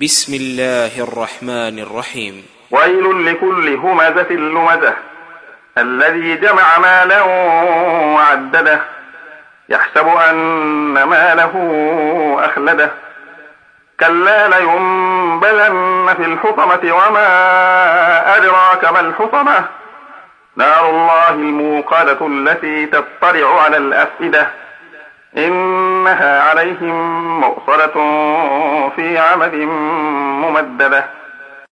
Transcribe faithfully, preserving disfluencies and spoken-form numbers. بسم الله الرحمن الرحيم. ويل لكل همزة لمزة الذي جمع مالا وعدده يحسب أن ماله أخلده كلا لينبذن في الحطمة وما أدراك ما الحطمة نار الله الموقدة التي تطلع على الأفئدة إنها عليهم مؤصدة في عمد ممددة.